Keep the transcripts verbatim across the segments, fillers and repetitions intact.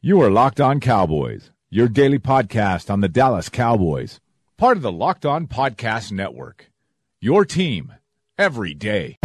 You are Locked On Cowboys, your daily podcast on the Dallas Cowboys, part of the Locked On Podcast Network, your team every day.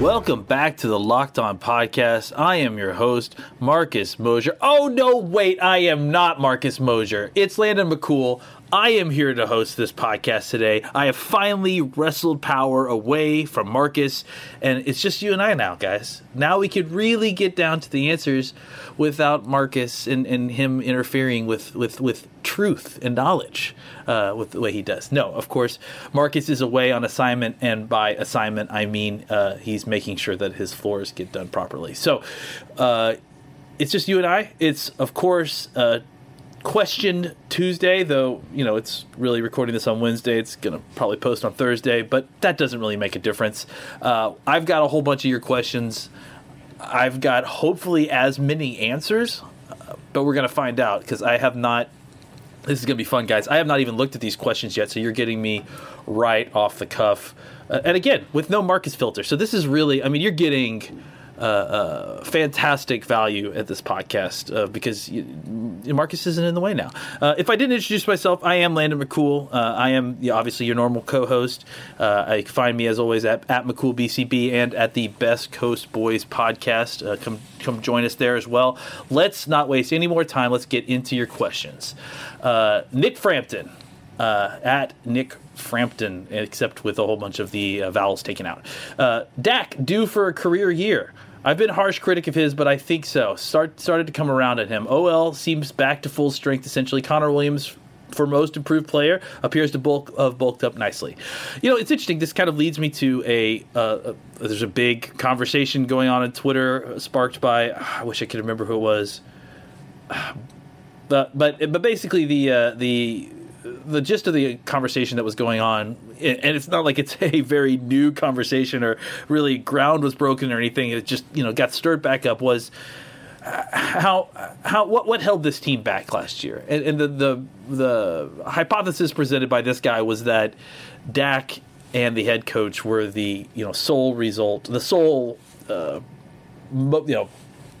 Welcome back to the Locked On Podcast. I am your host, Marcus Mosier. Oh, no, wait, I am not Marcus Mosier. It's Landon McCool. I am here to host this podcast today. I have finally wrestled power away from Marcus, and it's just you and I now, guys. Now we could really get down to the answers without Marcus and, and him interfering with, with, with truth and knowledge uh, with the way he does. No, of course, Marcus is away on assignment, and by assignment, I mean uh, he's making sure that his floors get done properly. So uh, it's just you and I. It's, of course, uh, Question Tuesday, though, you know, it's really recording this on Wednesday. It's going to probably post on Thursday, but that doesn't really make a difference. Uh, I've got a whole bunch of your questions. I've got hopefully as many answers, uh, but we're going to find out because I have not. This is going to be fun, guys. I have not even looked at these questions yet, so you're getting me right off the cuff. Uh, and again, with no Marcus filter. So this is really, I mean, you're getting Uh, uh, fantastic value at this podcast uh, because you, Marcus isn't in the way now. Uh, if I didn't introduce myself, I am Landon McCool. Uh, I am yeah, obviously your normal co-host. Uh, I can find me as always at, at McCool B C B and at the Best Coast Boys podcast. Uh, come come join us there as well. Let's not waste any more time. Let's get into your questions. Uh, Nick Frampton uh, at Nick Frampton, except with a whole bunch of the uh, vowels taken out. Uh, Dak due for a career year. I've been a harsh critic of his, but I think so. Start, started to come around at him. O L seems back to full strength, essentially. Connor Williams, for most improved player, appears to bulk have uh, bulked up nicely. You know, it's interesting. This kind of leads me to a, uh, a there's a big conversation going on on Twitter, sparked by, I wish I could remember who it was. But but, but basically the uh, the... the gist of the conversation that was going on, and it's not like it's a very new conversation or really ground was broken or anything. It just, you know, got stirred back up, was how how what what held this team back last year, and, and the, the the hypothesis presented by this guy was that Dak and the head coach were the you know sole result, the sole uh, you know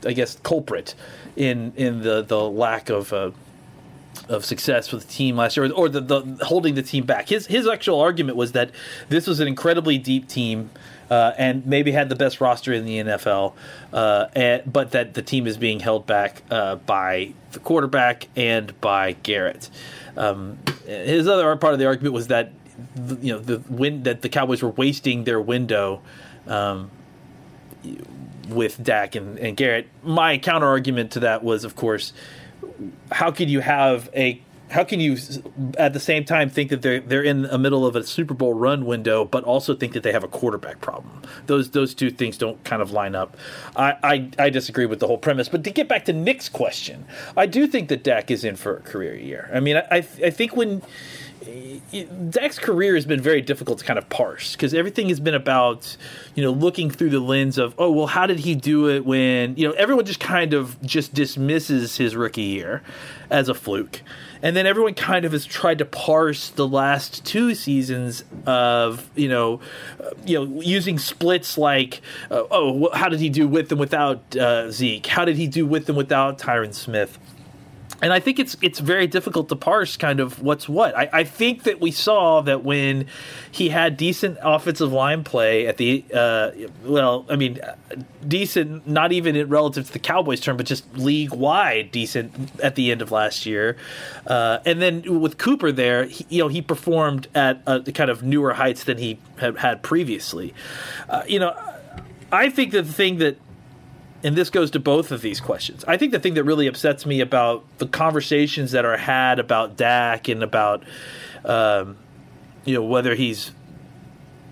I guess culprit in in the the lack of. Uh, of success with the team last year, or, or the, the holding the team back. His his actual argument was that this was an incredibly deep team uh, and maybe had the best roster in the N F L, uh, and, but that the team is being held back uh, by the quarterback and by Garrett. Um, his other part of the argument was that the, you know the win that the Cowboys were wasting their window um, with Dak and, and Garrett. My counter argument to that was, of course, How can you have a? How can you, at the same time, think that they're they're in the middle of a Super Bowl run window, but also think that they have a quarterback problem? Those those two things don't kind of line up. I I, I disagree with the whole premise. But to get back to Nick's question, I do think that Dak is in for a career year. I mean, I I, I think when Dak's career has been very difficult to kind of parse, because everything has been about, you know, looking through the lens of, oh, well, how did he do it when, you know, everyone just kind of just dismisses his rookie year as a fluke. And then everyone kind of has tried to parse the last two seasons of, you know, uh, you know, using splits like, uh, oh, well, how did he do with and without uh, Zeke? How did he do with and without Tyron Smith? And I think it's it's very difficult to parse kind of what's what. I, I think that we saw that when he had decent offensive line play at the uh, – well, I mean, decent, not even in relative to the Cowboys term, but just league-wide decent at the end of last year. Uh, and then with Cooper there, he, you know, he performed at uh, the kind of newer heights than he had, had previously. Uh, you know, I think that the thing that – and this goes to both of these questions. I think the thing that really upsets me about the conversations that are had about Dak and about, um, you know, whether he's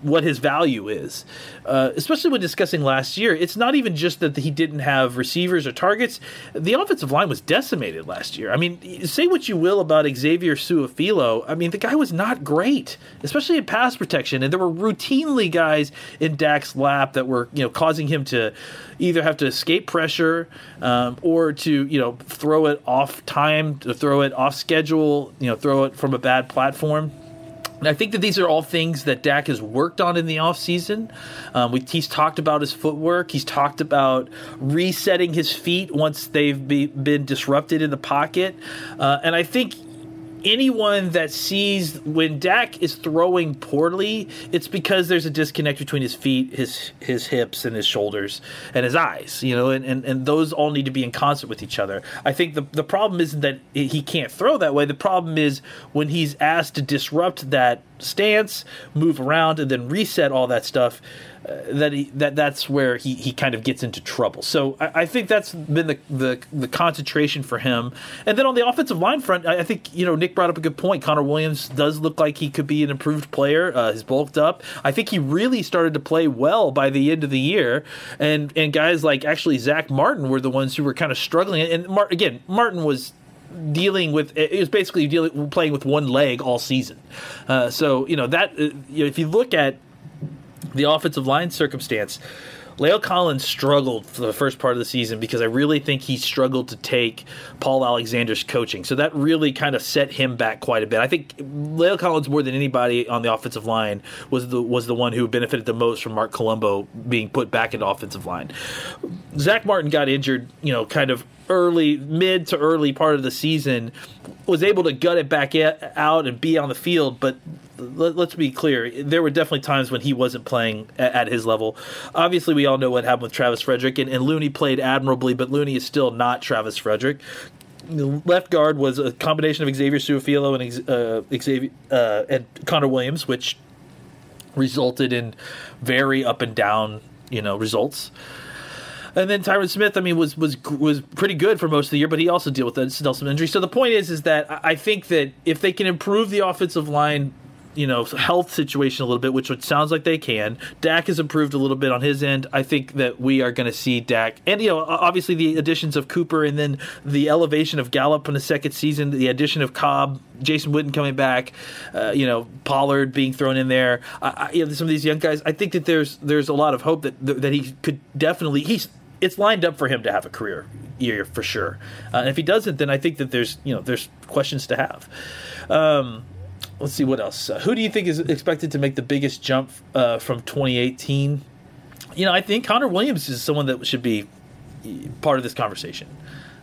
what his value is, uh, especially when discussing last year, it's not even just that he didn't have receivers or targets. The offensive line was decimated last year. I mean, say what you will about Xavier Su'a-Filo. I mean, the guy was not great, especially in pass protection. And there were routinely guys in Dak's lap that were, you know, causing him to either have to escape pressure um, or to, you know, throw it off time, to throw it off schedule, you know, throw it from a bad platform. And I think that these are all things that Dak has worked on in the offseason. Um, we, he's talked about his footwork. He's talked about resetting his feet once they've be, been disrupted in the pocket. Uh, and I think anyone that sees when Dak is throwing poorly, it's because there's a disconnect between his feet, his his hips, and his shoulders, and his eyes. You know, and, and, and those all need to be in concert with each other. I think the, the problem isn't that he can't throw that way. The problem is when he's asked to disrupt that stance, move around, and then reset all that stuff, uh, that he, that that's where he, he kind of gets into trouble. So I, I think that's been the, the the concentration for him. And then on the offensive line front, I, I think, you know, Nick brought up a good point. Connor Williams does look like he could be an improved player. Uh, he's bulked up. I think he really started to play well by the end of the year. And and guys like actually Zach Martin were the ones who were kind of struggling. And Mar- again, Martin was dealing with it was basically dealing playing with one leg all season. Uh, so you know that uh, you know, if you look at the offensive line circumstance, La'el Collins struggled for the first part of the season because I really think he struggled to take Paul Alexander's coaching. So that really kind of set him back quite a bit. I think La'el Collins, more than anybody on the offensive line, was the was the one who benefited the most from Mark Colombo being put back into offensive line. Zach Martin got injured, you know, kind of early, mid to early part of the season, was able to gut it back out and be on the field, but let's be clear, there were definitely times when he wasn't playing at his level. Obviously, we all know what happened with Travis Frederick, and, and Looney played admirably, but Looney is still not Travis Frederick. The left guard was a combination of Xavier Su'a-Filo and, uh, Xavier, uh, and Connor Williams, which resulted in very up and down, you know, results. And then Tyron Smith, I mean, was was was pretty good for most of the year, but he also dealt with some injury. So the point is, is that I think that if they can improve the offensive line, you know, health situation a little bit, which it sounds like they can, Dak has improved a little bit on his end. I think that we are going to see Dak, and you know, obviously the additions of Cooper, and then the elevation of Gallup in the second season, the addition of Cobb, Jason Witten coming back, uh, you know, Pollard being thrown in there. I, I, you know, some of these young guys. I think that there's there's a lot of hope that that he could definitely he's. It's lined up for him to have a career year for sure. Uh, and if he doesn't, then I think that there's, you know, there's questions to have. Um, let's see what else. Uh, who do you think is expected to make the biggest jump uh, from twenty eighteen? You know, I think Connor Williams is someone that should be part of this conversation.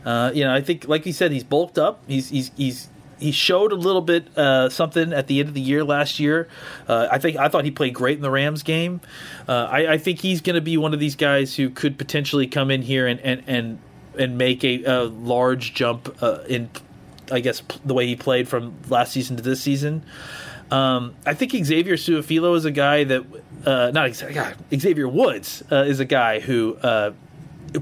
Uh, you know, I think, like you said, he's bulked up. He's, he's, he's, He showed a little bit uh, something at the end of the year last year. Uh, I think I thought he played great in the Rams game. Uh, I, I think he's going to be one of these guys who could potentially come in here and and and, and make a, a large jump uh, in, I guess, p- the way he played from last season to this season. Um, I think Xavier Su'a-Filo is a guy that uh, not God, Xavier Woods uh, is a guy who uh,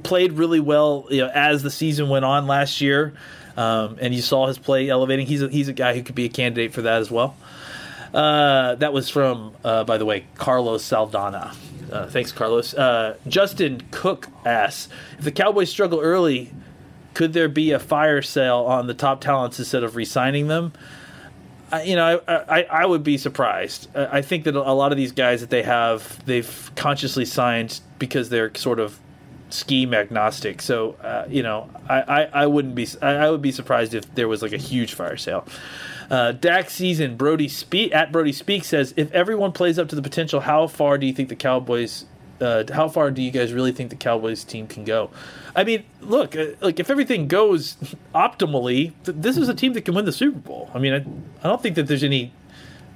played really well, you know, as the season went on last year. Um, and you saw his play elevating. He's a, he's a guy who could be a candidate for that as well. Uh, that was from, uh, by the way, Carlos Saldana. Uh, thanks, Carlos. Uh, Justin Cook asks, if the Cowboys struggle early, could there be a fire sale on the top talents instead of re-signing them? I, you know, I, I, I would be surprised. I, I think that a lot of these guys that they have, they've consciously signed because they're sort of scheme agnostic, so uh, you know, I, I, I wouldn't be I, I would be surprised if there was like a huge fire sale. Uh, Dak season. Brody Speak at Brody Speak says, if everyone plays up to the potential, how far do you think the Cowboys? Uh, how far do you guys really think the Cowboys team can go? I mean, look, uh, like if everything goes optimally, th- this is a team that can win the Super Bowl. I mean, I, I don't think that there's any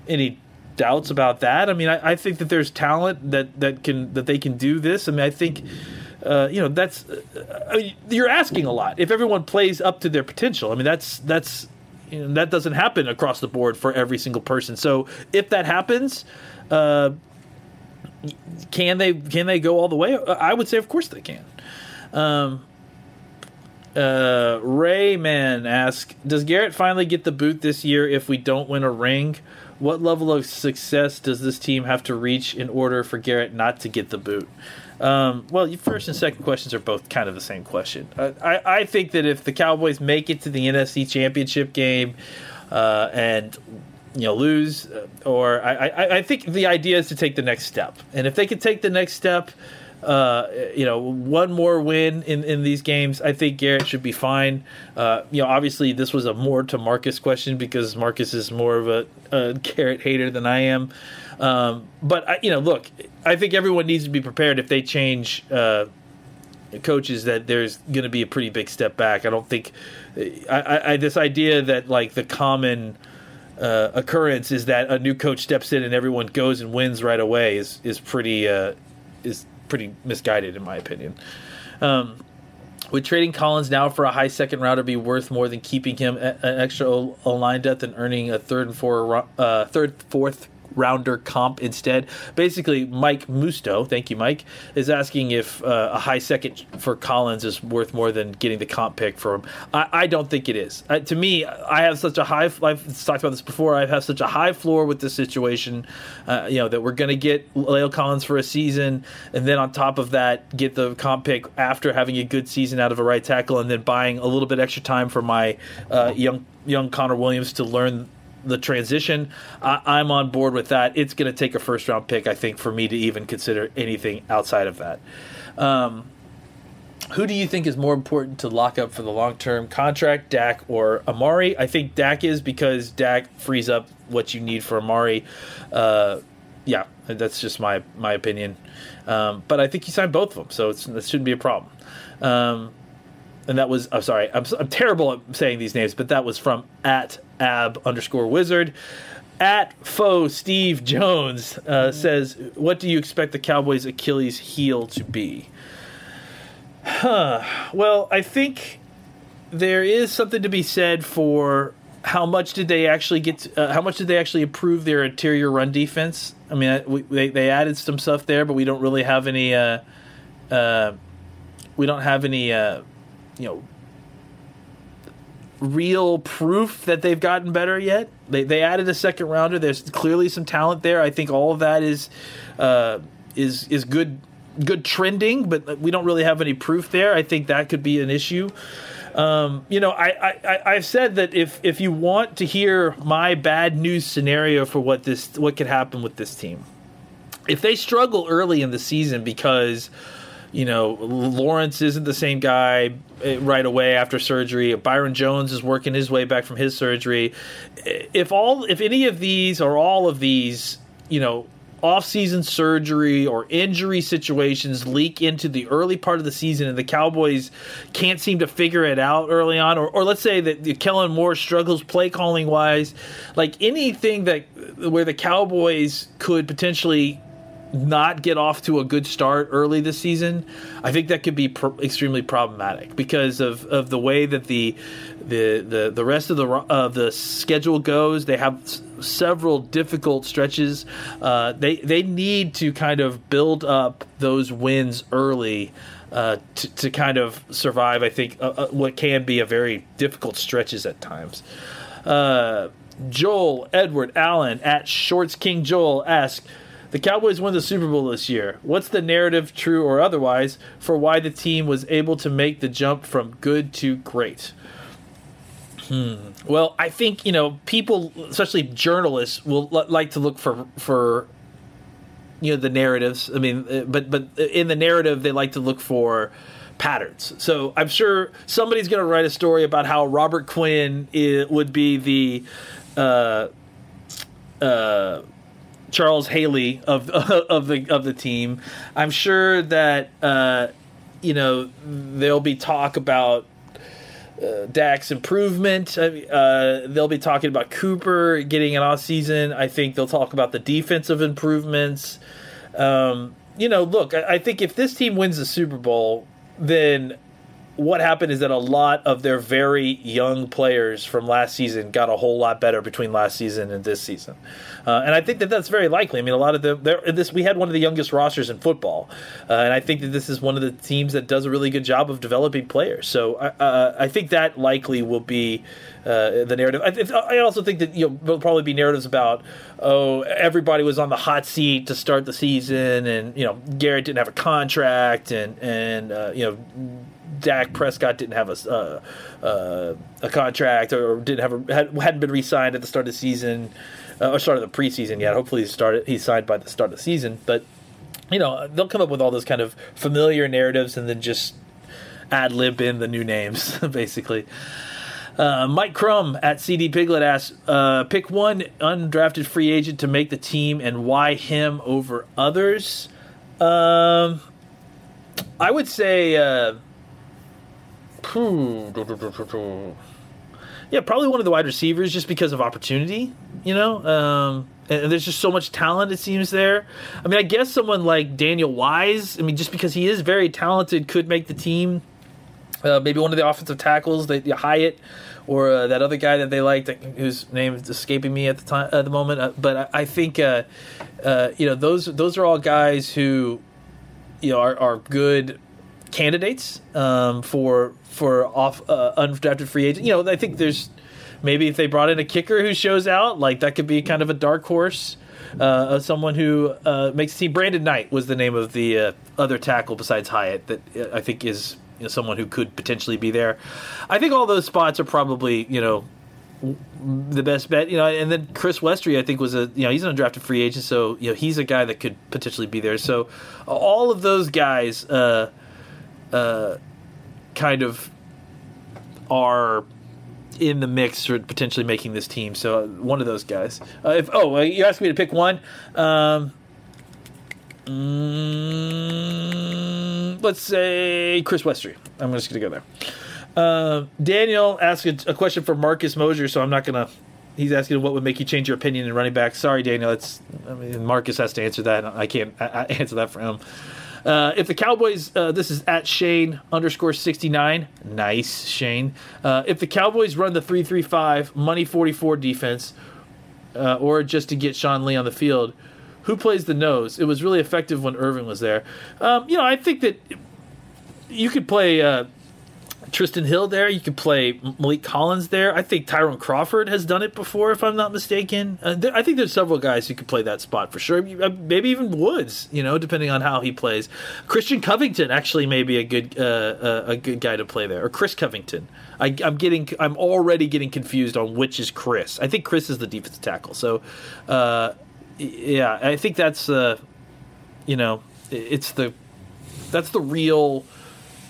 any. doubts about that. I mean, I, I think that there's talent that, that can that they can do this. I mean, I think uh, you know that's uh, I mean, you're asking a lot. If everyone plays up to their potential, I mean, that's that's you know, that doesn't happen across the board for every single person. So if that happens, uh, can they can they go all the way? I would say, of course, they can. Um, uh, Rayman asks, does Garrett finally get the boot this year if we don't win a ring? What level of success does this team have to reach in order for Garrett not to get the boot? Um, well, your first and second questions are both kind of the same question. I, I, I think that if the Cowboys make it to the N F C Championship game uh, and you know lose, or I, I, I think the idea is to take the next step. And if they can take the next step, uh, you know, one more win in, in these games, I think Garrett should be fine. Uh, you know, obviously this was a more to Marcus question because Marcus is more of a, a Garrett hater than I am. Um, but, I, you know, look, I think everyone needs to be prepared if they change uh, coaches that there's going to be a pretty big step back. I don't think I, I, I, this idea that, like, the common uh, occurrence is that a new coach steps in and everyone goes and wins right away is, is pretty uh, is pretty misguided, in my opinion. Um, would trading Collins now for a high second rounder be worth more than keeping him an extra o- line depth and earning a third and four, uh, third, fourth rounder comp instead? Basically, Mike Musto, thank you, Mike, is asking if uh, a high second for Collins is worth more than getting the comp pick for him. I, I don't think it is. Uh, to me, I have such a high, I've talked about this before, I have such a high floor with this situation, uh, you know, that we're going to get La'el Collins for a season, and then on top of that, get the comp pick after having a good season out of a right tackle, and then buying a little bit extra time for my uh, young, young Connor Williams to learn the transition. I, I'm on board with that. It's going to take a first round pick, I think, for me to even consider anything outside of that. Um, who do you think is more important to lock up for the long term contract, Dak or Amari? I think Dak is, because Dak frees up what you need for Amari. Uh, yeah, that's just my my opinion. Um, but I think you signed both of them, so it's, that shouldn't be a problem. Um, and that was, I'm sorry, I'm, I'm terrible at saying these names, but that was from at ab underscore wizard. At foe Steve Jones uh, says, what do you expect the Cowboys' Achilles heel to be? Huh. Well, I think there is something to be said for how much did they actually get to, uh, how much did they actually improve their interior run defense? I mean, we, they, they added some stuff there, but we don't really have any, uh, uh, we don't have any, uh, you know, real proof that they've gotten better yet. They they added a second rounder. There's clearly some talent there. I think all of that is uh, is is good good trending, but we don't really have any proof there. I think that could be an issue. Um, you know, I, I, I I've said that if if you want to hear my bad news scenario for what this what could happen with this team, if they struggle early in the season because, you know, Lawrence isn't the same guy right away after surgery, Byron Jones is working his way back from his surgery, if all, if any of these or all of these, you know, off-season surgery or injury situations leak into the early part of the season and the Cowboys can't seem to figure it out early on, or, or let's say that Kellen Moore struggles play calling wise, like anything that where the Cowboys could potentially not get off to a good start early this season, I think that could be pro- extremely problematic because of, of the way that the the the the rest of the of the schedule goes. They have s- several difficult stretches. Uh, they they need to kind of build up those wins early uh, to to kind of survive, I think, uh, uh, what can be a very difficult stretches at times. Uh, Joel Edward Allen at Shorts King Joel asks, the Cowboys won the Super Bowl this year. What's the narrative, true or otherwise, for why the team was able to make the jump from good to great? Hmm. Well, I think, you know, people, especially journalists, will l- like to look for, for, you know, the narratives. I mean, but but in the narrative, they like to look for patterns. So I'm sure somebody's going to write a story about how Robert Quinn is, would be the uh, uh, Charles Haley of of the of the team. I'm sure that uh, you know, there'll be talk about uh, Dak's improvement. Uh, they'll be talking about Cooper getting an off season. I think they'll talk about the defensive improvements. Um, you know, look, I, I think if this team wins the Super Bowl, then what happened is that a lot of their very young players from last season got a whole lot better between last season and this season. Uh, and I think that that's very likely. I mean, a lot of the, this, we had one of the youngest rosters in football. Uh, and I think that this is one of the teams that does a really good job of developing players. So I, uh, I think that likely will be uh, the narrative. I, th- I also think that, you know, there'll probably be narratives about, oh, everybody was on the hot seat to start the season. And, you know, Garrett didn't have a contract and, and, uh, you know, Dak Prescott didn't have a uh, uh, a contract or didn't have a, had, hadn't been re-signed at the start of the season uh, or start of the preseason yet. Hopefully, he started he's signed by the start of the season. But you know, they'll come up with all those kind of familiar narratives and then just ad-lib in the new names, basically. Uh, Mike Crum at C D Piglet asks, uh, pick one undrafted free agent to make the team and why him over others? Um, I would say... Uh, yeah, probably one of the wide receivers just because of opportunity, you know? Um, and there's just so much talent, it seems, there. I mean, I guess someone like Daniel Wise, I mean, just because he is very talented, could make the team. Uh, maybe one of the offensive tackles, they, Hyatt, or uh, that other guy that they liked, whose name is escaping me at the time, at the moment. Uh, but I, I think, uh, uh, you know, those those are all guys who, you know, are, are good candidates um, for for off uh, undrafted free agent. You know, I think there's maybe if they brought in a kicker who shows out, like that could be kind of a dark horse. Uh, someone who uh, makes the team. Brandon Knight was the name of the uh, other tackle besides Hyatt that I think is. You know, someone who could potentially be there. I think all those spots are probably, you know, the best bet. You know, and then Chris Westry, I think, was a, you know, he's an undrafted free agent, so, you know, he's a guy that could potentially be there. So all of those guys uh, uh, kind of are in the mix for potentially making this team. So one of those guys. Uh, if oh, you asked me to pick one. Um, Mm, let's say Chris Westry. I'm just going to go there. Uh, Daniel asked a, a question for Marcus Mosier, so I'm not going to. He's asking what would make you change your opinion in running back. Sorry, Daniel. It's I mean, Marcus has to answer that. I can't I, I answer that for him. Uh, if the Cowboys, uh, this is at Shane underscore sixty-nine. Nice, Shane. Uh, if the Cowboys run the three three five money forty-four defense, uh, or just to get Sean Lee on the field. Who plays the nose? It was really effective when Irving was there. Um, you know, I think that you could play uh, Tristan Hill there. You could play Malik Collins there. I think Tyrone Crawford has done it before, if I'm not mistaken. Uh, there, I think there's several guys who could play that spot for sure. Maybe even Woods, you know, depending on how he plays. Christian Covington actually may be a good uh, a good guy to play there, or Chris Covington. I, I'm getting, I'm already getting confused on which is Chris. I think Chris is the defensive tackle. So. Uh, Yeah, I think that's uh, you know, it's the that's the real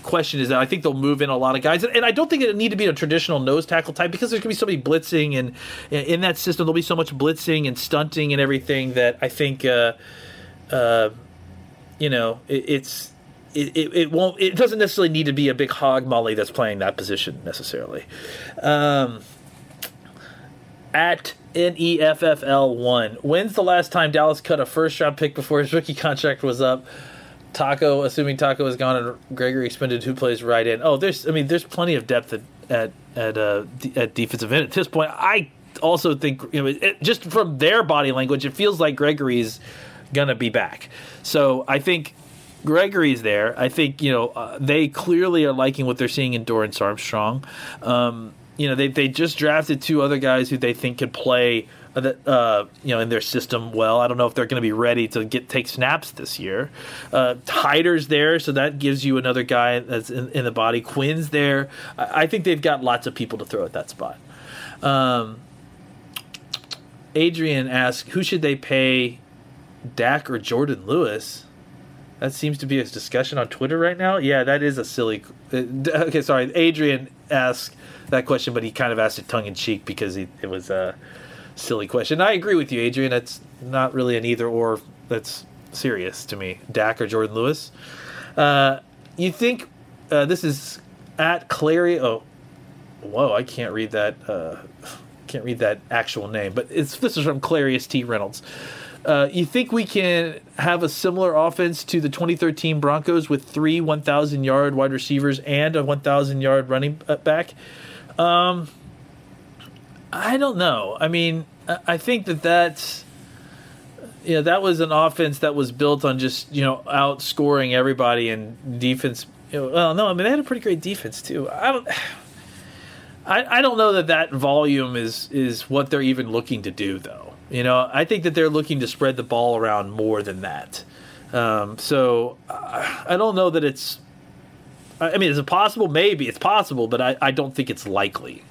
question is that I think they'll move in a lot of guys, and, and I don't think it need to be a traditional nose tackle type because there's gonna be so many blitzing and in that system there'll be so much blitzing and stunting and everything that I think uh, uh, you know it, it's it, it it won't it doesn't necessarily need to be a big hog molly that's playing that position necessarily. Um, at N E F F L one. When's the last time Dallas cut a first-round pick before his rookie contract was up? Taco, assuming Taco is gone and Gregory expended who plays right in. Oh, there's, I mean, there's plenty of depth at at at, uh, at defensive end at this point. I also think, you know, it, just from their body language, it feels like Gregory's gonna be back. So I think Gregory's there. I think you know uh, they clearly are liking what they're seeing in Dorrance Armstrong. Um, You know, they they just drafted two other guys who they think could play, uh, you know, in their system well. I don't know if they're going to be ready to get take snaps this year. Uh, Hyder's there, so that gives you another guy that's in, in the body. Quinn's there. I, I think they've got lots of people to throw at that spot. Um, Adrian asks, who should they pay, Dak or Jordan Lewis? That seems to be a discussion on Twitter right now. Yeah, that is a silly... Uh, okay, sorry. Adrian asks... that question, but he kind of asked it tongue in cheek because he, it was a silly question. I agree with you, Adrian. It's not really an either or that's serious to me. Dak or Jordan Lewis? Uh, you think uh, this is at Clary? Oh, whoa! I can't read that. Uh, can't read that actual name. But it's this is from Clarius T Reynolds. Uh, you think we can have a similar offense to the twenty thirteen Broncos with three one thousand-yard wide receivers and a one thousand-yard running back? Um, I don't know. I mean, I think that that's, you know, that was an offense that was built on just, you know, outscoring everybody and defense. You know, well, no, I mean, they had a pretty great defense, too. I don't, I, I don't know that that volume is, is what they're even looking to do, though. You know, I think that they're looking to spread the ball around more than that. Um, so I don't know that it's, I mean, is it possible? Maybe it's possible, but I, I don't think it's likely.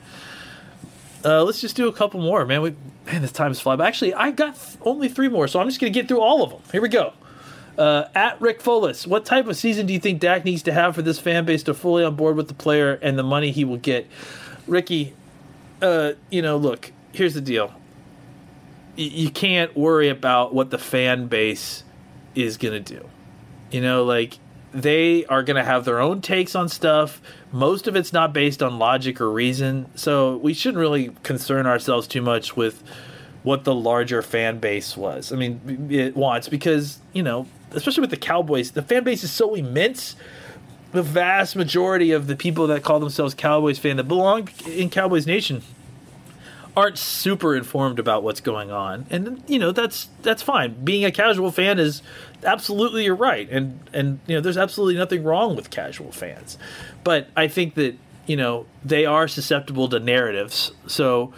Uh, let's just do a couple more, man. We man, this time is flying. Actually, I got th- only three more, so I'm just going to get through all of them. Here we go. Uh, at Rick Follis, what type of season do you think Dak needs to have for this fan base to fully on board with the player and the money he will get? Ricky, uh, you know, look, here's the deal. Y- you can't worry about what the fan base is going to do. You know, like, they are going to have their own takes on stuff. Most of it's not based on logic or reason. So we shouldn't really concern ourselves too much with what the larger fan base was. I mean, it wants, because, you know, especially with the Cowboys, the fan base is so immense. The vast majority of the people that call themselves Cowboys fan that belong in Cowboys Nation aren't super informed about what's going on. And, you know, that's that's fine. Being a casual fan is absolutely, you're right. And, and you know, there's absolutely nothing wrong with casual fans. But I think that, you know, they are susceptible to narratives. So,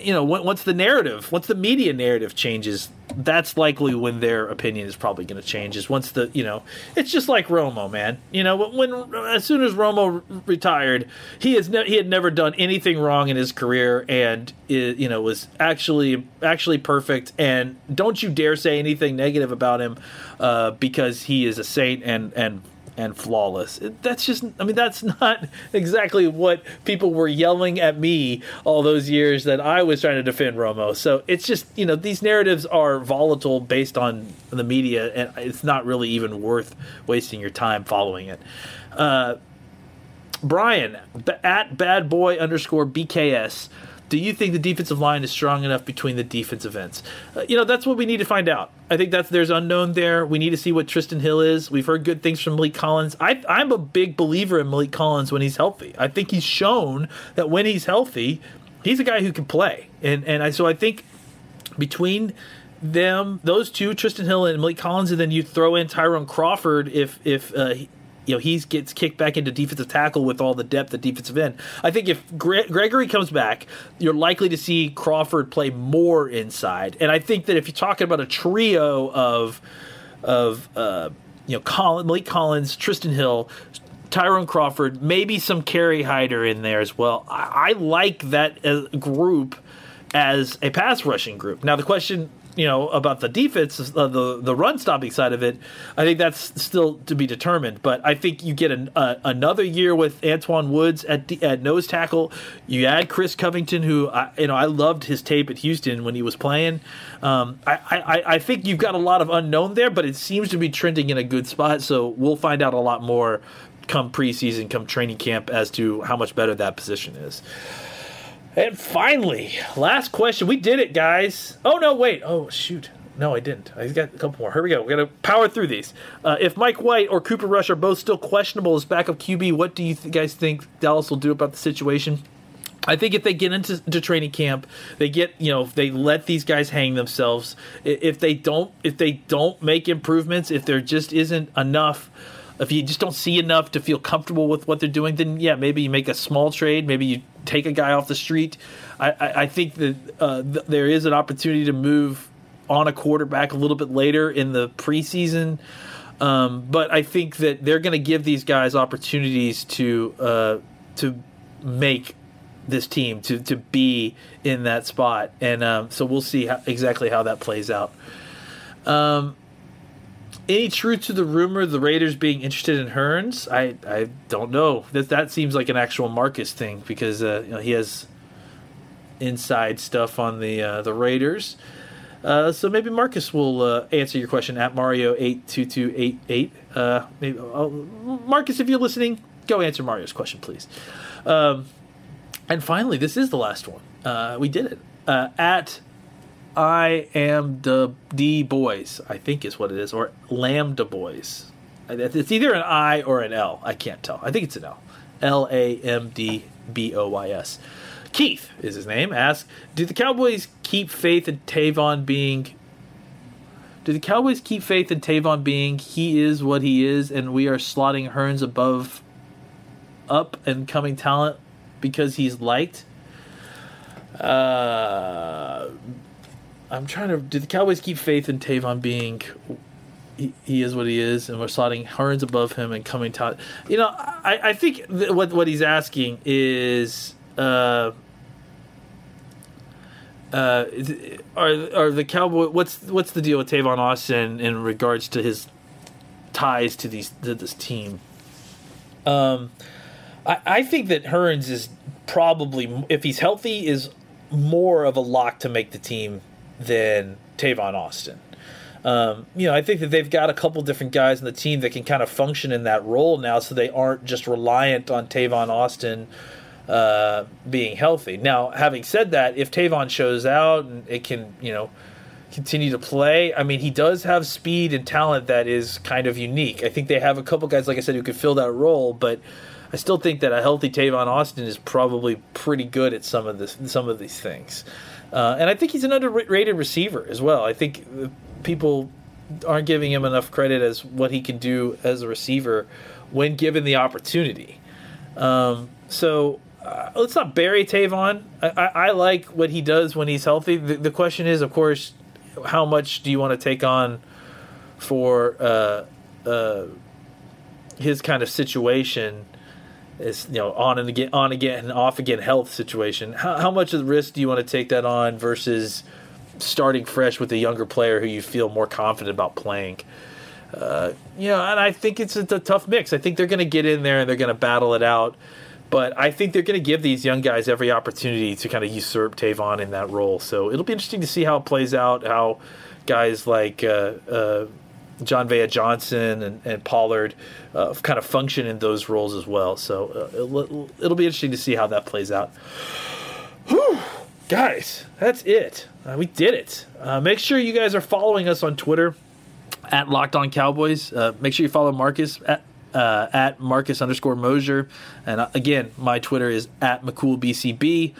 you know, once the narrative, once the media narrative changes, that's likely when their opinion is probably going to change. Is once the, you know, it's just like Romo, man. You know, when as soon as Romo retired, he has ne- he had never done anything wrong in his career, and it, you know, was actually actually perfect. And don't you dare say anything negative about him, uh, because he is a saint and and. and flawless. That's just, I mean, that's not exactly what people were yelling at me all those years that I was trying to defend Romo. So it's just, you know, these narratives are volatile based on the media, and it's not really even worth wasting your time following it. Uh, Brian, at bad boy underscore B K S, do you think the defensive line is strong enough between the defensive ends? Uh, you know, that's what we need to find out. I think that's there's unknown there. We need to see what Tristan Hill is. We've heard good things from Malik Collins. I, I'm a big believer in Malik Collins when he's healthy. I think he's shown that when he's healthy, he's a guy who can play. And and I, so I think between them, those two, Tristan Hill and Malik Collins, and then you throw in Tyrone Crawford if if uh, he, you know, he gets kicked back into defensive tackle with all the depth at defensive end. I think if Gre- Gregory comes back, you're likely to see Crawford play more inside. And I think that if you're talking about a trio of, of uh, you know, Colin, Malik Collins, Tristan Hill, Tyrone Crawford, maybe some Kerry Hyder in there as well. I, I like that as group as a pass rushing group. Now the question, you know, about the defense, uh, the the run stopping side of it, I think that's still to be determined. But I think you get an, uh, another year with Antoine Woods at the, at nose tackle. You add Chris Covington, who I, you know I loved his tape at Houston when he was playing. Um, I, I I think you've got a lot of unknown there, but it seems to be trending in a good spot. So we'll find out a lot more come preseason, come training camp, as to how much better that position is. And finally, last question. We did it, guys. Oh, no, wait. Oh, shoot. No, I didn't. I got a couple more. Here we go. We're going to power through these. Uh, if Mike White or Cooper Rush are both still questionable as backup Q B, what do you th- guys think Dallas will do about the situation? I think if they get into to training camp, they get, you know, if they let these guys hang themselves, if they don't, if they don't make improvements, if there just isn't enough, if you just don't see enough to feel comfortable with what they're doing, then, yeah, maybe you make a small trade. Maybe you take a guy off the street. I, I, I think that uh, th- there is an opportunity to move on a quarterback a little bit later in the preseason. Um, but I think that they're going to give these guys opportunities to uh, to make this team, to, to be in that spot. And um, so we'll see how, exactly how that plays out. Um Any truth to the rumor of the Raiders being interested in Hearns? I, I don't know. That that seems like an actual Marcus thing, because uh, you know, he has inside stuff on the uh, the Raiders. Uh, so maybe Marcus will uh, answer your question at Mario eight two two eight eight. Uh, maybe I'll, Marcus, if you're listening, go answer Mario's question, please. Um, and finally, this is the last one. Uh, we did it. Uh, at... I am the D boys, I think is what it is, or Lambda Boys. It's either an I or an L. I can't tell. I think it's an L. L A M D B O Y S. Keith is his name. Asks, do the Cowboys keep faith in Tavon being... Do the Cowboys keep faith in Tavon being he is what he is, and we are slotting Hearns above up-and-coming talent because he's liked? Uh... I'm trying to... Do the Cowboys keep faith in Tavon being... He, he is what he is, and we're slotting Hearns above him and coming to... You know, I, I think th- what, what he's asking is... Uh, uh, are are the Cowboys... What's what's the deal with Tavon Austin in regards to his ties to these to this team. Um, I, I think that Hurns is probably, if he's healthy, is more of a lock to make the team than Tavon Austin. Um, you know, I think that they've got a couple different guys in the team that can kind of function in that role now, so they aren't just reliant on Tavon Austin uh, being healthy. Now, having said that, if Tavon shows out and it can, you know, continue to play, I mean, he does have speed and talent that is kind of unique. I think they have a couple guys, like I said, who could fill that role, but I still think that a healthy Tavon Austin is probably pretty good at some of this, some of these things. Uh, and I think he's an underrated receiver as well. I think people aren't giving him enough credit as what he can do as a receiver when given the opportunity. Um, so uh, let's not bury Tavon. I, I, I like what he does when he's healthy. The, the question is, of course, how much do you want to take on for uh, uh, his kind of situation? It's, you know, on and again, on again, and off again health situation. How, how much of the risk do you want to take that on versus starting fresh with a younger player who you feel more confident about playing? Uh, you know, and I think it's a, a tough mix. I think they're going to get in there and they're going to battle it out. But I think they're going to give these young guys every opportunity to kind of usurp Tavon in that role. So it'll be interesting to see how it plays out, how guys like uh, uh, John Vea Johnson and, and Pollard uh, kind of function in those roles as well. So uh, it'll, it'll be interesting to see how that plays out. Whew. Guys, that's it. Uh, we did it. Uh, make sure you guys are following us on Twitter at Locked On Cowboys. Uh, make sure you follow Marcus at Uh, at Marcus underscore Mosier. And again, my Twitter is at McCoolBCB.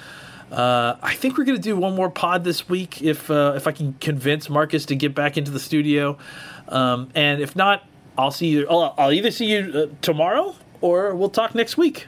Uh, I think we're going to do one more pod this week if uh, if I can convince Marcus to get back into the studio. Um, and if not, I'll see you. I'll, I'll either see you uh, tomorrow or we'll talk next week.